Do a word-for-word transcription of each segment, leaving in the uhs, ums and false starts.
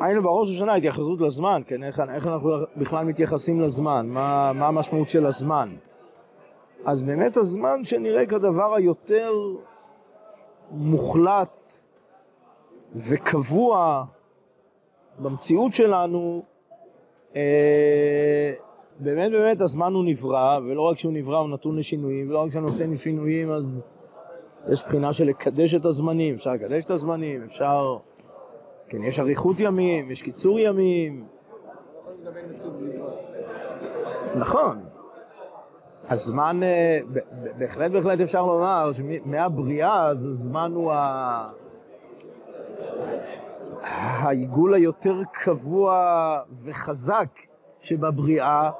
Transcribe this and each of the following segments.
היינו בראש ובשנה, התייחסות לזמן, כן? איך, איך אנחנו בכלל מתייחסים לזמן? מה, מה המשמעות של הזמן? אז באמת הזמן שנראה כדבר היותר מוחלט וקבוע במציאות שלנו, אה, באמת באמת הזמן הוא נברא, ולא רק שהוא נברא הוא נתון לשינויים, ולא רק שהוא נותן לשינויים, אז יש בחינה של לקדש את הזמנים, אפשר לקדש את הזמנים, אפשר... כן, יש אריכות ימים, יש קיצור ימים. נכון. הזמן, בהחלט בהחלט אפשר לומר שמהבריאה, אז הזמן הוא העיגול היותר קבוע וחזק שבבריאה,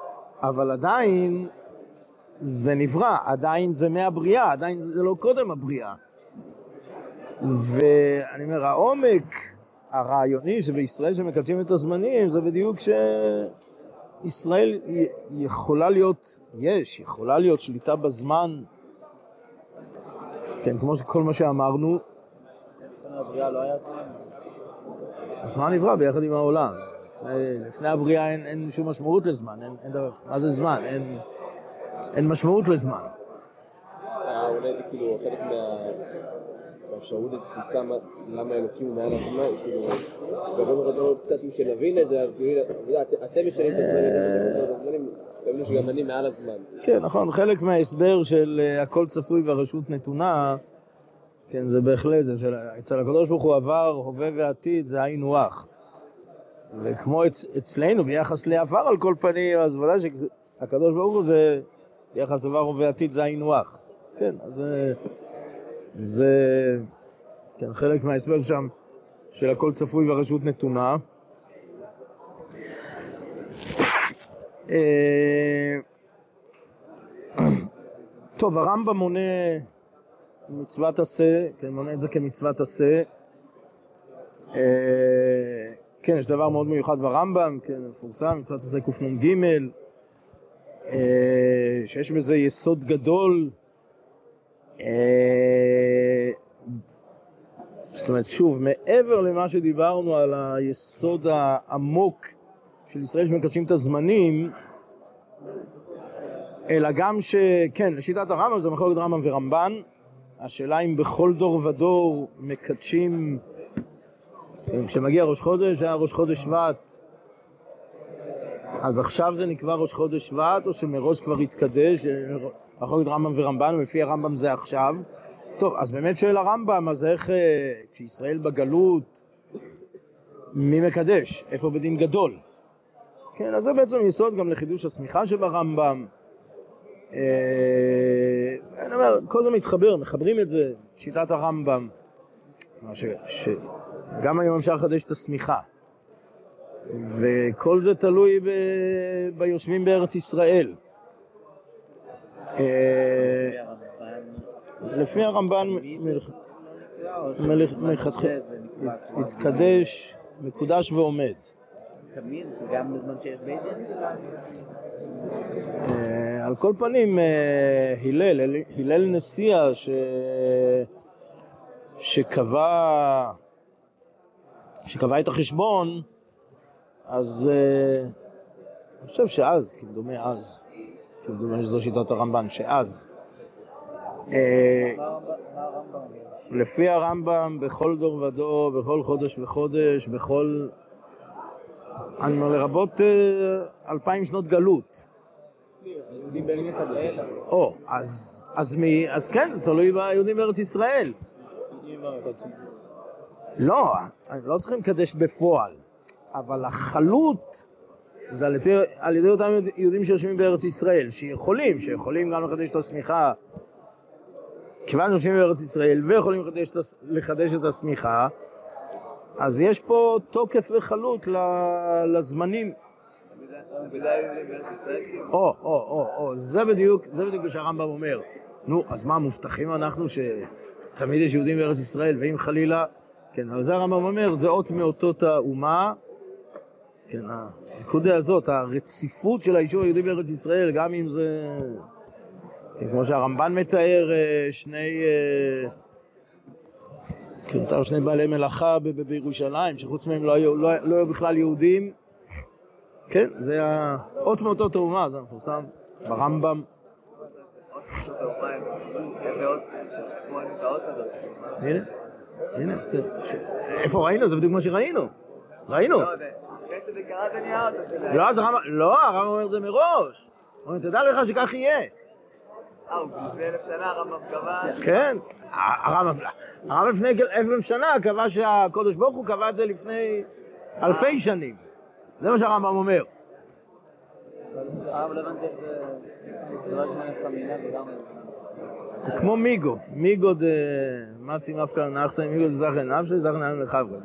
אבל עדיין זה נברא, עדיין זה מהבריאה, עדיין זה לא קודם הבריאה. ואני אומר, העומק הרעיוני שבישראל שמקדשים את הזמנים, זה בדיוק שישראל יכולה להיות, יש, יכולה להיות שליטה בזמן. כן, כמו שכל מה שאמרנו. הבריאה לא היה הזמן. הזמן נברא ביחד עם העולם. לפני הבריאה אין, אין שום משמעות לזמן, אין, אין דבר, מה זה זמן? אין, אין משמעות לזמן. אולי זה כאילו חלק מהאפשרות לתפיסה למה אלוקים הוא מעל הזמן, כאילו, בגלל זה קצת מי שנבין את זה, אתם משנים את הזמנים, תבינו שגם אני מעל הזמן. כן, נכון, חלק מההסבר של הכל צפוי והרשות נתונה, כן, זה בהחלט, זה של אצל הקדוש ברוך הוא עבר, הווה ועתיד, זה היינו הך. וכמו אצלנו, ביחס לעבר על כל פנים, אז ודאי שהקדוש ברוך הוא זה ביחס עבר ועתיד, זה היינו הך. כן, אז זה כן, חלק מההסבר שם של הכל צפוי והרשות נתונה. טוב, הרמב"ם מונה מצוות עשה, כן, מונה את זה כמצוות עשה. כן, יש דבר מאוד מיוחד ברמב"ם, כן, מפורסם, מצוות עשה קופנון ג' שיש בזה יסוד גדול. זאת אומרת, שוב, מעבר למה שדיברנו על היסוד העמוק של ישראל שמקדשים את הזמנים, אלא גם שכן, לשיטת הרמב"ם, זה מחלוקת רמב"ם ורמב"ן, השאלה אם בכל דור ודור מקדשים, כשמגיע ראש חודש, היה ראש חודש שבט, אז עכשיו זה נקבע ראש חודש שבט, או שמראש כבר התקדש, מחלוקת רמב"ם ורמב"ן, ולפי הרמב"ם זה עכשיו. טוב, אז באמת שואל הרמב"ם, אז איך כשישראל בגלות, מי מקדש? איפה בדין גדול? כן, אז זה בעצם יסוד גם לחידוש הסמיכה שברמב"ם. אני אומר, כל זה מתחבר, מחברים את זה, שיטת הרמב"ם. שגם היום אפשר לחדש את הסמיכה. וכל זה תלוי ביושבים בארץ ישראל. לפי הרמב"ן התקדש, מקודש ועומד. תמיד, גם בזמן שיש בית דין? על כל פנים, הלל, הלל נשיאה שקבע שקבע את החשבון, אז אני חושב שאז, כמדומה אז. כמדומה שזו שיטת הרמב"ן, שאז. לפי הרמב"ם, בכל דור ודור, בכל חודש וחודש, בכל... אני אומר לרבות אלפיים שנות גלות. היהודים בארץ ישראל. או, אז מי... אז כן, זה תלוי ביהודים בארץ ישראל. לא, לא צריכים לקדש בפועל. אבל החלות... זה על ידי אותם יהודים שיושבים בארץ ישראל, שיכולים, שיכולים גם לחדש את הסמיכה, כיוון שיושבים בארץ ישראל ויכולים לחדש, לחדש את הסמיכה, אז יש פה תוקף וחלות לזמנים. או, או, או, או, זה בדיוק, זה בדיוק מה שהרמב"ם אומר. נו, אז מה, מובטחים אנחנו שתמיד יש יהודים בארץ ישראל, ואם חלילה, כן, אבל זה הרמב"ם אומר, זה אות מאותות האומה, כן, הנקודה הזאת, הרציפות של היישוב היהודי בארץ ישראל, גם אם זה, כמו שהרמב"ן מתאר, שני, נותר שני בעלי מלאכה בירושלים, שחוץ מהם לא היו, לא, לא היו בכלל יהודים. כן, זה היה עוד מאותו תאומה, זה מפורסם ברמב"ם. עוד מאותו תאומה, הם מאוד מוענתאות עדות. הנה, הנה, איפה ראינו? זה בדיוק מה שראינו. ראינו. לא, אחרי שזה קרה זה נהיה אותה שלהם. לא, אז הרמב"ם, לא, הרמב"ם אומר זה מראש. הוא אומר, תדע לך שכך יהיה. אה, הוא לפני אלף שנה הרמב"ם קבע. כן, הרמב"ם לפני אלף שנה קבע שהקדוש ברוך הוא קבע את זה לפני אלפי שנים. זה מה שהרמב"ם אומר. אבל הבנתי איך זה... זה לא שמע נפקה מינה, זה גם... זה כמו מיגו. מיגו זה... מצי מפקה נאחסה, מיגו זה זכן נאפשה, זכן נאפשה לחברה.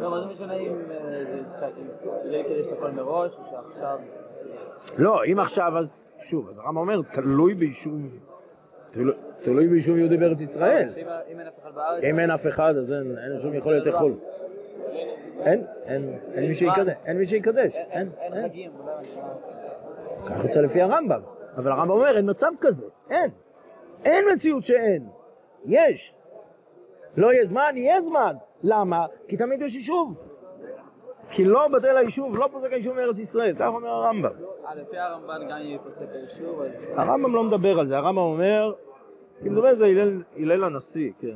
לא, מה זה משנה אם זה... אולי כדי שתקול מראש, או שעכשיו... לא, אם עכשיו אז... שוב, אז הרמב"ם אומר, תלוי ביישוב... תלוי ביישוב יהודי בארץ ישראל. אם אין אף אחד בארץ... אם אין אף אחד, אז אין שום יכולת לחול. אין, אין, אין מי שיקדש, אין מי שיקדש, אין, אין. כך יוצא לפי הרמב"ם, אבל הרמב"ם אומר, אין מצב כזה, אין. אין מציאות שאין, יש. לא יהיה זמן, יהיה זמן. למה? כי תמיד יש יישוב. כי לא בטל היישוב, לא פוסק היישוב מארץ ישראל, כך אומר הרמב"ם. לפי הרמב"ם גם יהיה פוסק היישוב, אז... הרמב"ם לא מדבר על זה, הרמב"ם אומר, כי מדבר על זה הלל הנשיא, כן.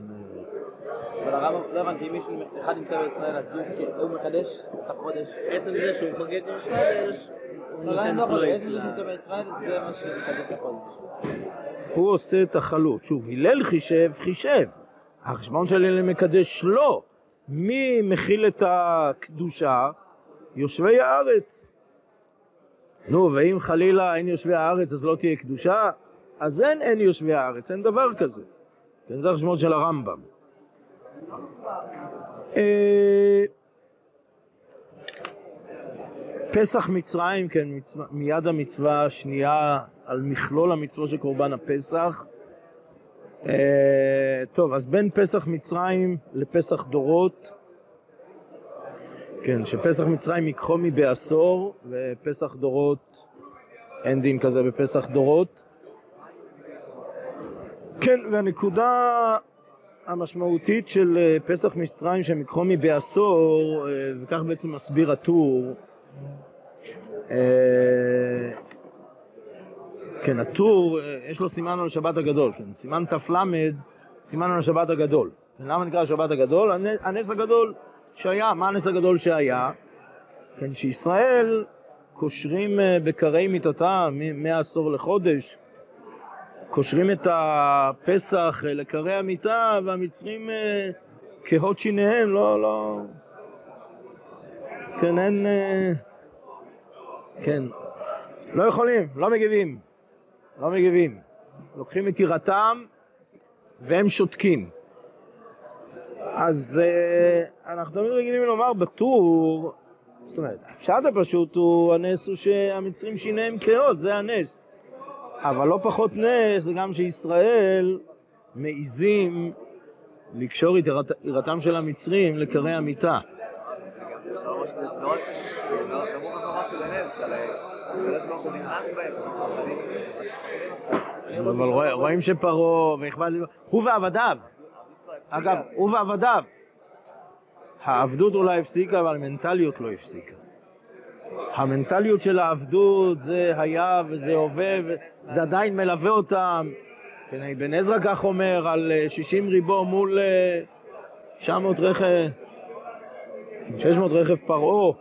אבל הרב לא הבנתי, אם מישהו אחד נמצא בישראל, אז הוא מקדש את החודש. עצם זה שהוא חוגג את החודש, הוא נותן חודש. עצם זה שהוא נמצא בישראל, זה מה שמקדש את החודש. הוא עושה את החלות. שוב, הלל חישב, חישב. החשבון של הלל מקדש לא. מי מכיל את הקדושה? יושבי הארץ. נו, ואם חלילה אין יושבי הארץ, אז לא תהיה קדושה? אז אין אין יושבי הארץ, אין דבר כזה. כן, זה החשבון של הרמב"ם. פסח מצרים, כן, מיד המצווה השנייה על מכלול המצווה של קורבן הפסח. טוב, אז בין פסח מצרים לפסח דורות, כן, שפסח מצרים יקחו מבעשור, ופסח דורות, אין דין כזה בפסח דורות. כן, והנקודה המשמעותית של פסח מצרים שמקחו מבעשור, וכך בעצם מסביר הטור. כן, הטור, יש לו סימן על השבת הגדול, כן, סימן תפלמד, סימן על השבת הגדול. למה נקרא השבת הגדול? הנס הגדול שהיה, מה הנס הגדול שהיה? כן, שישראל קושרים בקרי מיטתה מהעשור לחודש, קושרים את הפסח לקרי המיטה, והמצרים כהות שיניהם, לא, לא... כן, אין... כן, לא יכולים, לא מגיבים, לא מגיבים. לוקחים את ירתם, והם שותקים. אז אנחנו תמיד רגילים לומר בטור, זאת אומרת, הפשט הפשוט הוא, הנס הוא שהמצרים שיניהם כהות, זה הנס. אבל לא פחות נס, זה גם שישראל מעיזים לקשור את עירתם של המצרים לקרי המיטה. אבל רואים שפרעה ואכבד לבו, הוא ועבדיו. אגב, הוא ועבדיו. העבדות אולי הפסיקה, אבל המנטליות לא הפסיקה. המנטליות של העבדות זה היה וזה הווה וזה עדיין מלווה אותם. כן, בן עזרא כך אומר על שישים ריבו מול תשע מאות רכב, שש מאות רכב פרעה,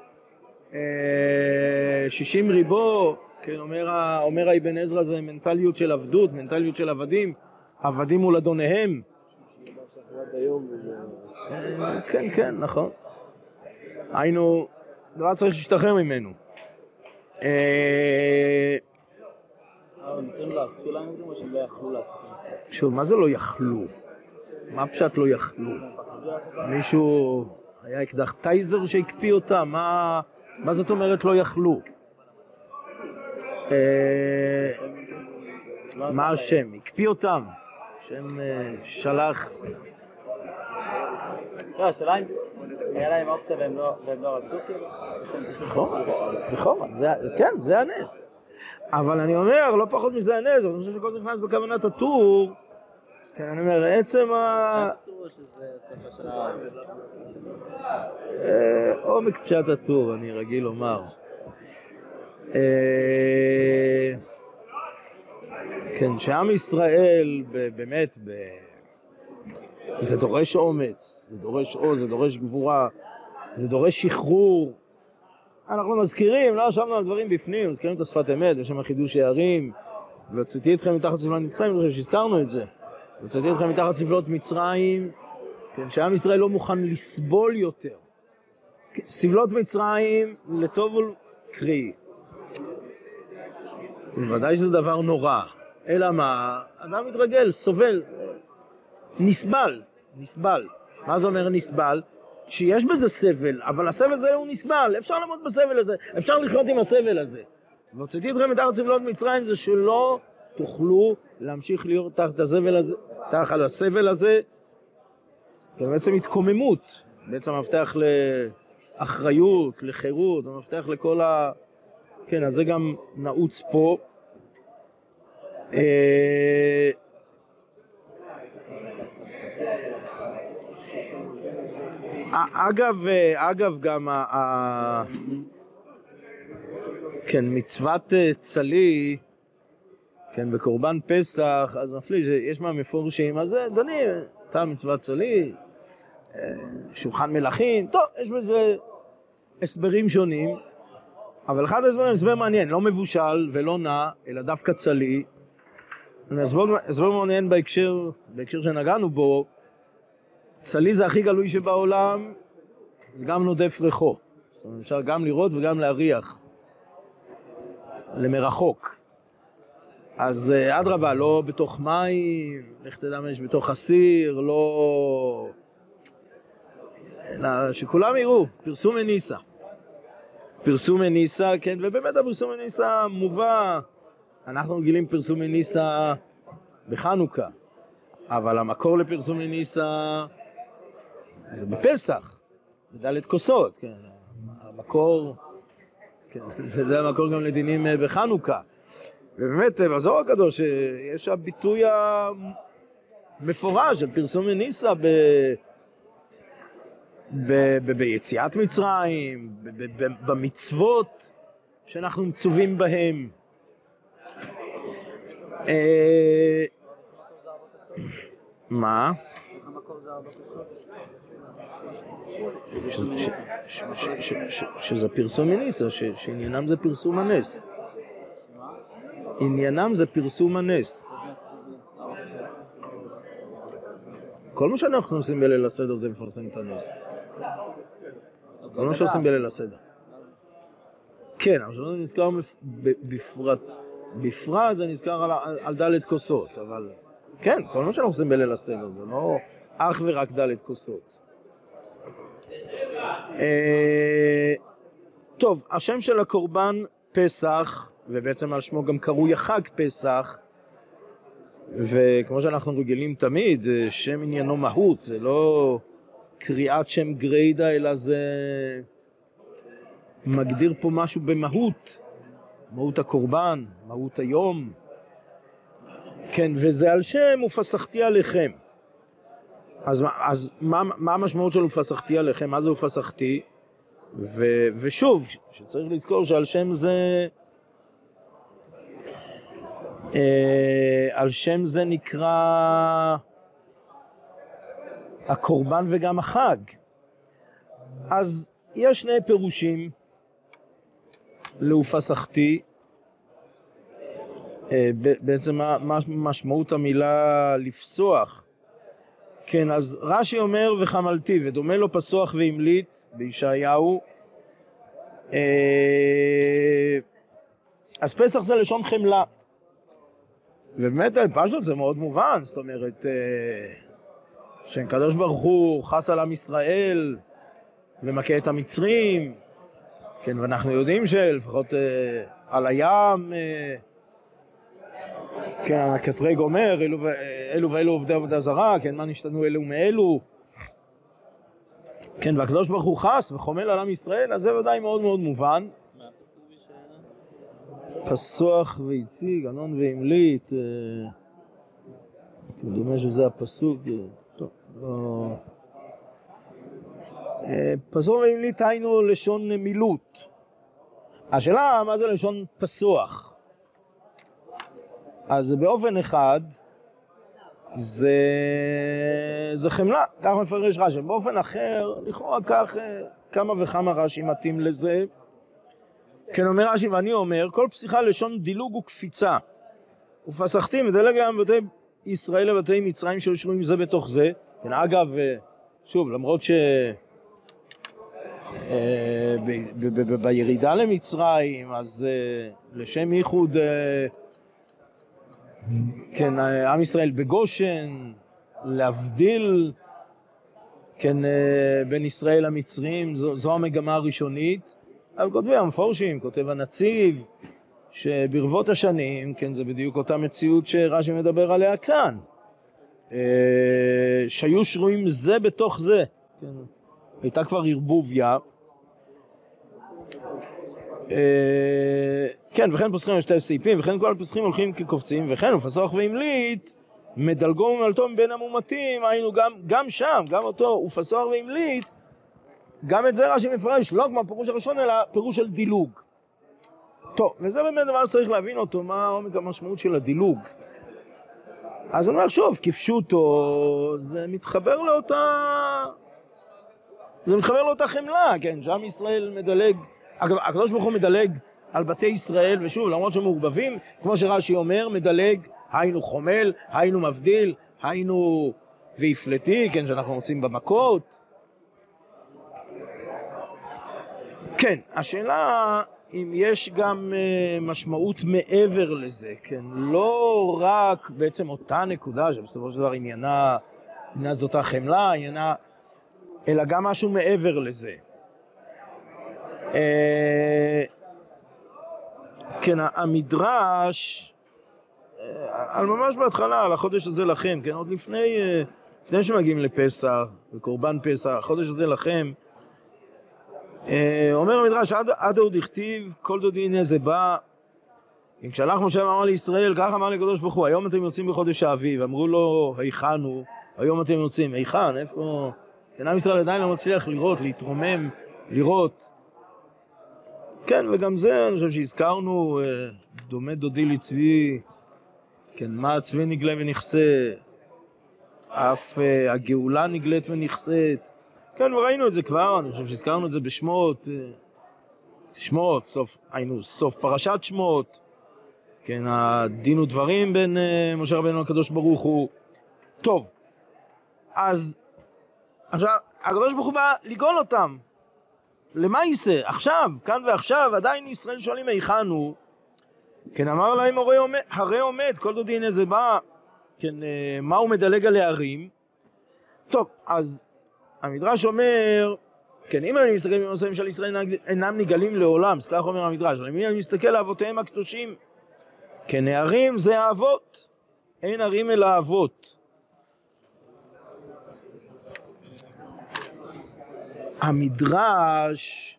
שישים ריבו, כן, אומר, אומר האבן עזרא זה מנטליות של עבדות, מנטליות של עבדים, עבדים מול אדוניהם. כן, כן, נכון. היינו... דבר צריך להשתחרר ממנו. המצרים לא עשו להם או שהם לא יכלו לעשות? שוב, מה זה לא יכלו? מה פשט לא יכלו? מישהו... היה אקדח טייזר שהקפיא אותה? מה זאת אומרת לא יכלו? מה השם? הקפיא אותם? השם שלח... לא, השאלה אם... היה להם אופציה והם לא רצו כאילו? נכון, נכון, כן, זה הנס. אבל אני אומר, לא פחות מזה הנס, אבל אני חושב שכל זה נכנס בכוונת הטור, כן, אני אומר, עצם ה... עומק פשט הטור, אני רגיל לומר. כן, שעם ישראל באמת, זה דורש אומץ, זה דורש עוז, זה דורש גבורה, זה דורש שחרור. אנחנו מזכירים, לא שמנו על דברים בפנים, מזכירים את השפת אמת, בשם החידוש הערים, והוצאתי אתכם מתחת סבלות מצרים, אני חושב שהזכרנו את זה. והוצאתי אתכם מתחת סבלות מצרים, כן, שעם ישראל לא מוכן לסבול יותר. סבלות מצרים לטוב ולקרי. בוודאי שזה דבר נורא, אלא מה? אדם מתרגל, סובל, נסבל, נסבל. מה זה אומר נסבל? שיש בזה סבל, אבל הסבל הזה הוא נסבל, אפשר לעמוד בסבל הזה, אפשר לחיות עם הסבל הזה. והוצאתי אתכם מתחת סבלות מצרים זה שלא תוכלו להמשיך להיות תחת הסבל הזה, תחת הסבל הזה. זה בעצם התקוממות, בעצם המפתח לאחריות, לחירות, המפתח לכל ה... כן, אז זה גם נעוץ פה. אגב, אגב גם ה... כן, מצוות צלי, כן, בקורבן פסח, אז נפליש, יש מהמפורשים, אז דנים, אתה מצוות צלי, שולחן מלכים, טוב, יש בזה הסברים שונים, אבל אחד הסברים, הסבר מעניין, לא מבושל ולא נע, אלא דווקא צלי. הסבר מעניין בהקשר, בהקשר שנגענו בו, צלי זה הכי גלוי שבעולם, זה גם נודף ריחו. זאת אומרת, אפשר גם לראות וגם להריח, למרחוק. אז אדרבה, לא בתוך מים, לך תדע מה יש בתוך הסיר, לא... אלא שכולם יראו, פרסום מניסה. פרסום מניסה, כן, ובאמת הפרסום מניסה מובא. אנחנו גילים פרסום מניסה בחנוכה. אבל המקור לפרסום מניסה זה בפסח, בדלת כוסות, כן, המקור, כן, זה, זה המקור גם לדינים בחנוכה. ובאמת, בזוהר הקדוש, יש הביטוי המפורש של פרסום מניסה ב, ב, ב, ביציאת מצרים, ב, ב, ב, במצוות שאנחנו מצווים בהם. מה? המקור זה ארבע פרסום. שזה פרסום מניסה, שעניינם זה פרסום הנס. עניינם זה פרסום הנס. כל מה שאנחנו עושים בליל הסדר זה מפרסם את הנס. כל מה שעושים בליל הסדר. כן, אבל זה נזכר בפרט. בפרט זה נזכר על דלת כוסות, אבל... כן, כל מה שאנחנו עושים בליל הסדר, זה לא אך ורק דלת כוסות. טוב, השם של הקורבן פסח, ובעצם על שמו גם קרוי החג פסח, וכמו שאנחנו רגילים תמיד, שם עניינו מהות, זה לא קריאת שם גריידה, אלא זה מגדיר פה משהו במהות, מהות הקורבן, מהות היום. כן, וזה על שם ופסחתי עליכם. אז, אז מה, מה המשמעות של ופסחתי עליכם? מה זה ופסחתי? ו, ושוב, שצריך לזכור שעל שם זה... אה, על שם זה נקרא הקורבן וגם החג. אז יש שני פירושים להופסחתי. בעצם מה משמעות המילה לפסוח? כן, אז רש"י אומר וחמלתי, ודומה לו פסוח והמליט בישעיהו. אז פסח זה לשון חמלה, ובאמת פשוט זה מאוד מובן. זאת אומרת, שהקדוש ברוך הוא חס על עם ישראל ומכה את המצרים, כן, ואנחנו יודעים שלפחות על הים, כן, הקטרג אומר, אלו, אלו ואלו עובדי עבודה זרה, כן, מה נשתנו אלו מאלו, כן, והקדוש ברוך הוא חס וחומל על עם ישראל, אז זה ודאי מאוד מאוד מובן. פסוח והציג, ענון והמליט, דומה שזה הפסוק, טוב, לא... פסוח בעברית היינו לשון מילוט. השאלה מה זה לשון פסוח? אז באופן אחד זה, זה חמלה, כך מפרש רש"י. באופן אחר, לכאורה כך כמה וכמה רש"י מתאים לזה. כן אומר רש"י, ואני אומר, כל פסיחה לשון דילוג וקפיצה. ופסחתי מדלג גם בתי ישראל לבתי מצרים שלא שומעים זה בתוך זה. כן, אגב, שוב, למרות ש... בירידה למצרים, אז לשם ייחוד, כן, עם ישראל בגושן, להבדיל, כן, בין ישראל למצרים, זו, זו המגמה הראשונית. אבל כותבי המפורשים, כותב הנציב, שברבות השנים, כן, זה בדיוק אותה מציאות שרש"י מדבר עליה כאן, שהיו שרויים זה בתוך זה, כן. הייתה כבר ערבוביה. כן, וכן פוסחים יש שתי סעיפים, וכן כל הפוסחים הולכים כקופצים, וכן ופסח והמליט, מדלגו ומלטו מבין המומתים, היינו גם, גם שם, גם אותו, ופסח והמליט, גם את זה רש"י מפרש, לא כמו הפירוש הראשון, אלא פירוש של דילוג. טוב, וזה באמת דבר שצריך להבין אותו, מה עומק המשמעות של הדילוג. אז אני אומר, שוב, כפשוטו, זה מתחבר לאותה... זה מתחבר לאותה חמלה, כן, שעם ישראל מדלג, הקדוש ברוך הוא מדלג על בתי ישראל, ושוב, למרות שהם מעורבבים, כמו שרש"י אומר, מדלג, היינו חומל, היינו מבדיל, היינו ויפלטי, כן, שאנחנו רוצים במכות. כן, השאלה אם יש גם משמעות מעבר לזה, כן, לא רק בעצם אותה נקודה, שבסופו של דבר עניינה, עניינה זאת החמלה, עניינה... אלא גם משהו מעבר לזה. כן, המדרש, על ממש בהתחלה, על החודש הזה לכם, כן, עוד לפני, לפני שמגיעים לפסח, בקורבן פסח, החודש הזה לכם, אומר המדרש, עד עוד הכתיב, כל דודי הנה זה בא, אם כשהלך משה ואמר לישראל, כך אמר לקדוש ברוך הוא, היום אתם יוצאים בחודש האביב, אמרו לו, היכן הוא, היום אתם יוצאים, היכן, איפה... כן, עם ישראל עדיין לא מצליח לראות, להתרומם, לראות. כן, וגם זה, אני חושב שהזכרנו, דומה דודי לצבי, כן, מה הצבי נגלה ונכסה, אף הגאולה נגלית ונכסית. כן, וראינו את זה כבר, אני חושב שהזכרנו את זה בשמות, שמות, סוף, היינו, סוף פרשת שמות. כן, הדין ודברים בין משה רבנו הקדוש ברוך הוא. טוב, אז... עכשיו, הקדוש ברוך הוא בא לגאול אותם. למה יישא? עכשיו, כאן ועכשיו, עדיין ישראל שואלים היכן הוא. כן, אמר להם, הרי עומד, כל דודי הנה זה בא, כן, מה הוא מדלג על הערים? טוב, אז המדרש אומר, כן, אם אני מסתכל במעשיהם של ישראל אינם נגלים לעולם, אז כך אומר המדרש, אבל אם אני מסתכל לאבותיהם הקדושים, כן, הערים זה האבות, אין ערים אלא האבות. המדרש,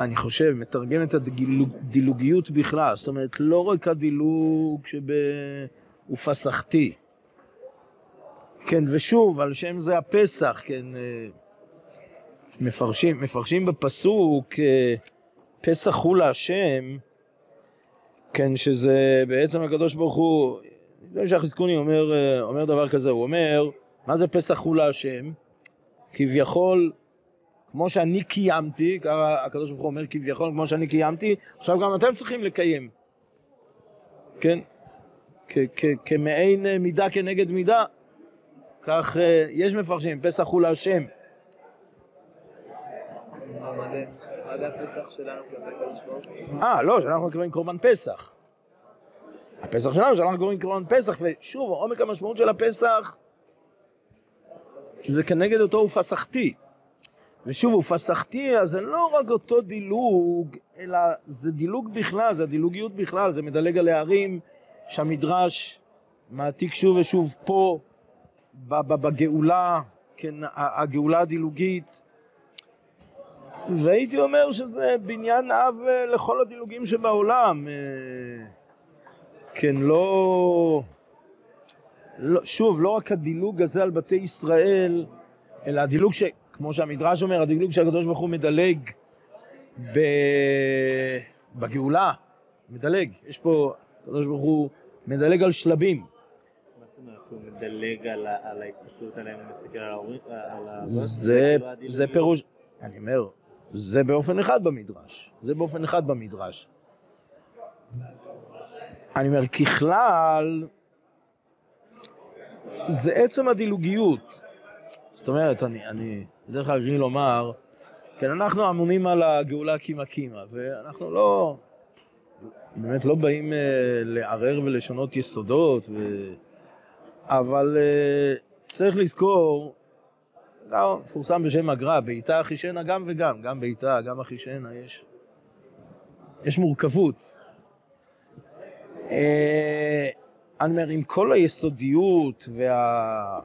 אני חושב, מתרגם את הדילוגיות בכלל, זאת אומרת, לא רק הדילוג שבפסחתי. כן, ושוב, על שם זה הפסח, כן, מפרשים, מפרשים בפסוק, פסח הוא להשם, כן, שזה בעצם הקדוש ברוך הוא, נדמה שהחזקוני אומר, אומר דבר כזה, הוא אומר, מה זה פסח הוא להשם? כביכול, כמו שאני קיימתי, הקדוש ברוך הוא אומר כביכול, כמו שאני קיימתי, עכשיו גם אתם צריכים לקיים. כן? כמעין מידה כנגד מידה, כך יש מפרשים, פסח הוא להשם. מה זה הפסח שלנו כלפי הקדוש ברוך הוא? אה, לא, שאנחנו קוראים קורבן פסח. הפסח שלנו, שאנחנו קוראים קורבן פסח, ושוב, עומק המשמעות של הפסח, זה כנגד אותו ופסחתי. ושוב, ופסחתי, אז זה לא רק אותו דילוג, אלא זה דילוג בכלל, זה הדילוגיות בכלל, זה מדלג על הערים שהמדרש מעתיק שוב ושוב פה, בגאולה, כן, הגאולה הדילוגית. והייתי אומר שזה בניין אב לכל הדילוגים שבעולם. כן, לא... שוב, לא רק הדילוג הזה על בתי ישראל, אלא הדילוג ש... כמו שהמדרש אומר, הדילוג שהקדוש ברוך הוא מדלג ב... בגאולה, מדלג. יש פה, הקדוש ברוך הוא מדלג על שלבים. מה זאת אומרת, הוא מדלג על ההתפשטות עליהם, הוא מסתכל על ההורים? זה, זה פירוש, אני אומר, זה באופן אחד במדרש. זה באופן אחד במדרש. אני אומר, ככלל, זה עצם הדילוגיות. זאת אומרת, אני, אני, בדרך כלל רגיל לומר, כן, אנחנו אמונים על הגאולה קימה קימה, ואנחנו לא, באמת לא באים אה, לערר ולשונות יסודות, ו... אבל אה, צריך לזכור, לא, פורסם בשם הגר"א, בעיטה אחישנה גם וגם, גם בעיטה, גם אחישנה, יש, יש מורכבות. אה, אני אומר, עם כל היסודיות וה...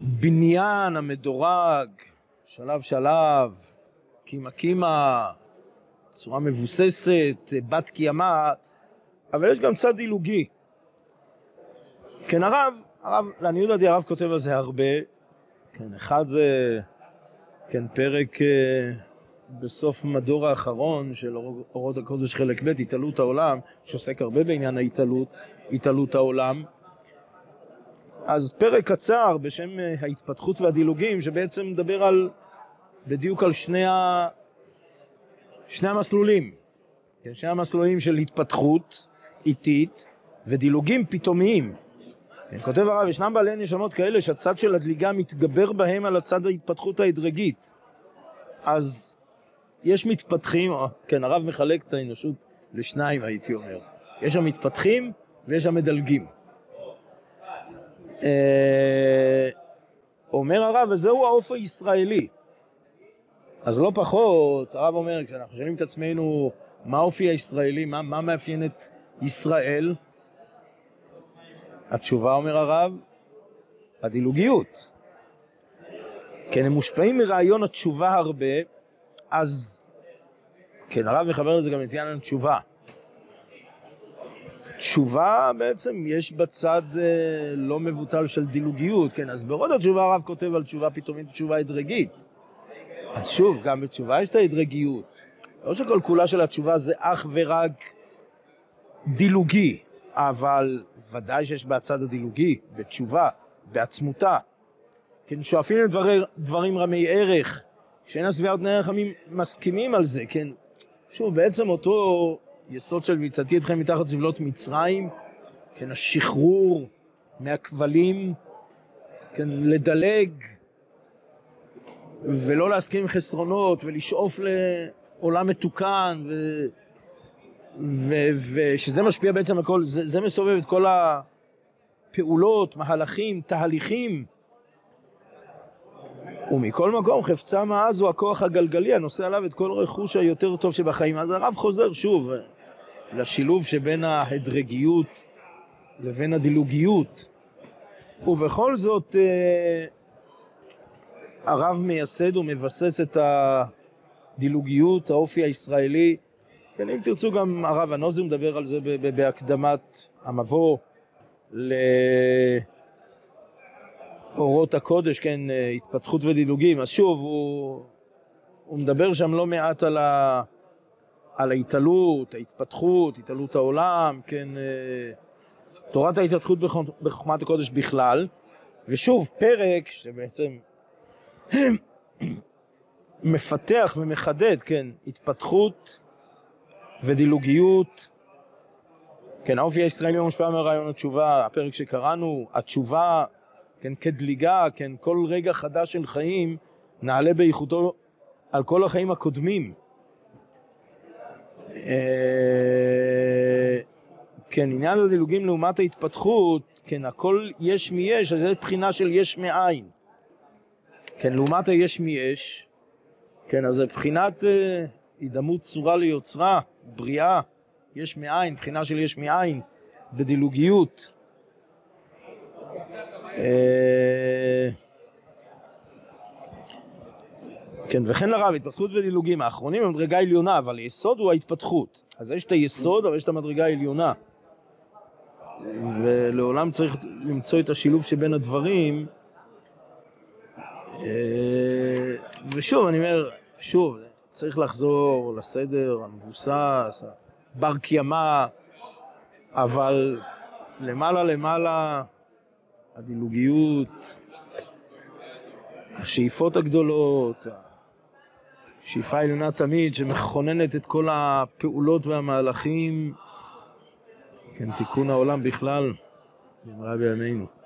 בניין המדורג, שלב שלב, קימה קימה, צורה מבוססת, בת קיימה, אבל יש גם צד דילוגי. כן, הרב, הרב, לעניות דעתי הרב כותב על זה הרבה. כן, אחד זה, כן, פרק בסוף מדור האחרון של אורות הקודש חלק ב', התעלות העולם, שעוסק הרבה בעניין ההתעלות, התעלות העולם. אז פרק קצר בשם ההתפתחות והדילוגים, שבעצם מדבר על, בדיוק על שני, ה, שני המסלולים. כן, שני המסלולים של התפתחות איטית ודילוגים פתאומיים. כן, כותב הרב, ישנם בעלי נשמות כאלה שהצד של הדליגה מתגבר בהם על הצד ההתפתחות ההדרגית. אז יש מתפתחים, כן, הרב מחלק את האנושות לשניים, הייתי אומר. יש המתפתחים ויש המדלגים. אומר הרב, וזהו האופי הישראלי. אז לא פחות, הרב אומר, כשאנחנו שואלים את עצמנו מה האופי הישראלי, מה, מה מאפיין את ישראל, התשובה, אומר הרב, הדילוגיות. כן, הם מושפעים מרעיון התשובה הרבה, אז כן, הרב מחבר את זה גם לתיאן על תשובה. תשובה בעצם יש בצד אה, לא מבוטל של דילוגיות, כן, אז ברוד התשובה הרב כותב על תשובה פתאומית, תשובה הדרגית. אז שוב, גם בתשובה יש את ההדרגיות. לא שכל כולה של התשובה זה אך ורק דילוגי, אבל ודאי שיש בצד הדילוגי, בתשובה, בעצמותה. כן, שואפים לדבר, דברים רמי ערך, שאין הסביעה עוד נערך, הם מסכימים על זה, כן. שוב, בעצם אותו... יסוד של ויצאתי אתכם מתחת סבלות מצרים, כן, השחרור מהכבלים, כן, לדלג ולא להסכים עם חסרונות ולשאוף לעולם מתוקן, ו... ו... ושזה משפיע בעצם הכל, זה, זה מסובב את כל הפעולות, מהלכים, תהליכים. ומכל מקום חפצה מאז הוא הכוח הגלגלי הנושא עליו את כל רכוש היותר טוב שבחיים. אז הרב חוזר שוב לשילוב שבין ההדרגיות לבין הדילוגיות, ובכל זאת הרב מייסד ומבסס את הדילוגיות, האופי הישראלי. כן, אם תרצו גם הרב הנוזי מדבר על זה בהקדמת המבוא לאורות הקודש, כן, התפתחות ודילוגים. אז שוב, הוא, הוא מדבר שם לא מעט על ה... על ההתעלות, ההתפתחות, התעלות העולם, כן, תורת ההתפתחות בחוכמת הקודש בכלל. ושוב, פרק שבעצם מפתח ומחדד, כן, התפתחות ודילוגיות. כן, האופי הישראלי מושפע מרעיון התשובה, הפרק שקראנו, התשובה, כן, כדליגה, כן, כל רגע חדש של חיים נעלה בייחודו על כל החיים הקודמים. כן, עניין הדילוגים לעומת ההתפתחות, כן, הכל יש מיש, אז זה בחינה של יש מאין. כן, לעומת היש מיש, כן, אז זה בחינת הידמות צורה ליוצרה, בריאה, יש מאין, בחינה של יש מאין, בדילוגיות. כן, וכן לרב, התפתחות ודילוגים האחרונים הם מדרגה עליונה, אבל היסוד הוא ההתפתחות. אז יש את היסוד, אבל יש את המדרגה העליונה. ולעולם צריך למצוא את השילוב שבין הדברים. ושוב, אני אומר, שוב, צריך לחזור לסדר המבוסס, בר קיימה, אבל למעלה למעלה, הדילוגיות, השאיפות הגדולות, השאיפה העליונה תמיד שמכוננת את כל הפעולות והמהלכים, כן, תיקון העולם בכלל, נראה בימינו.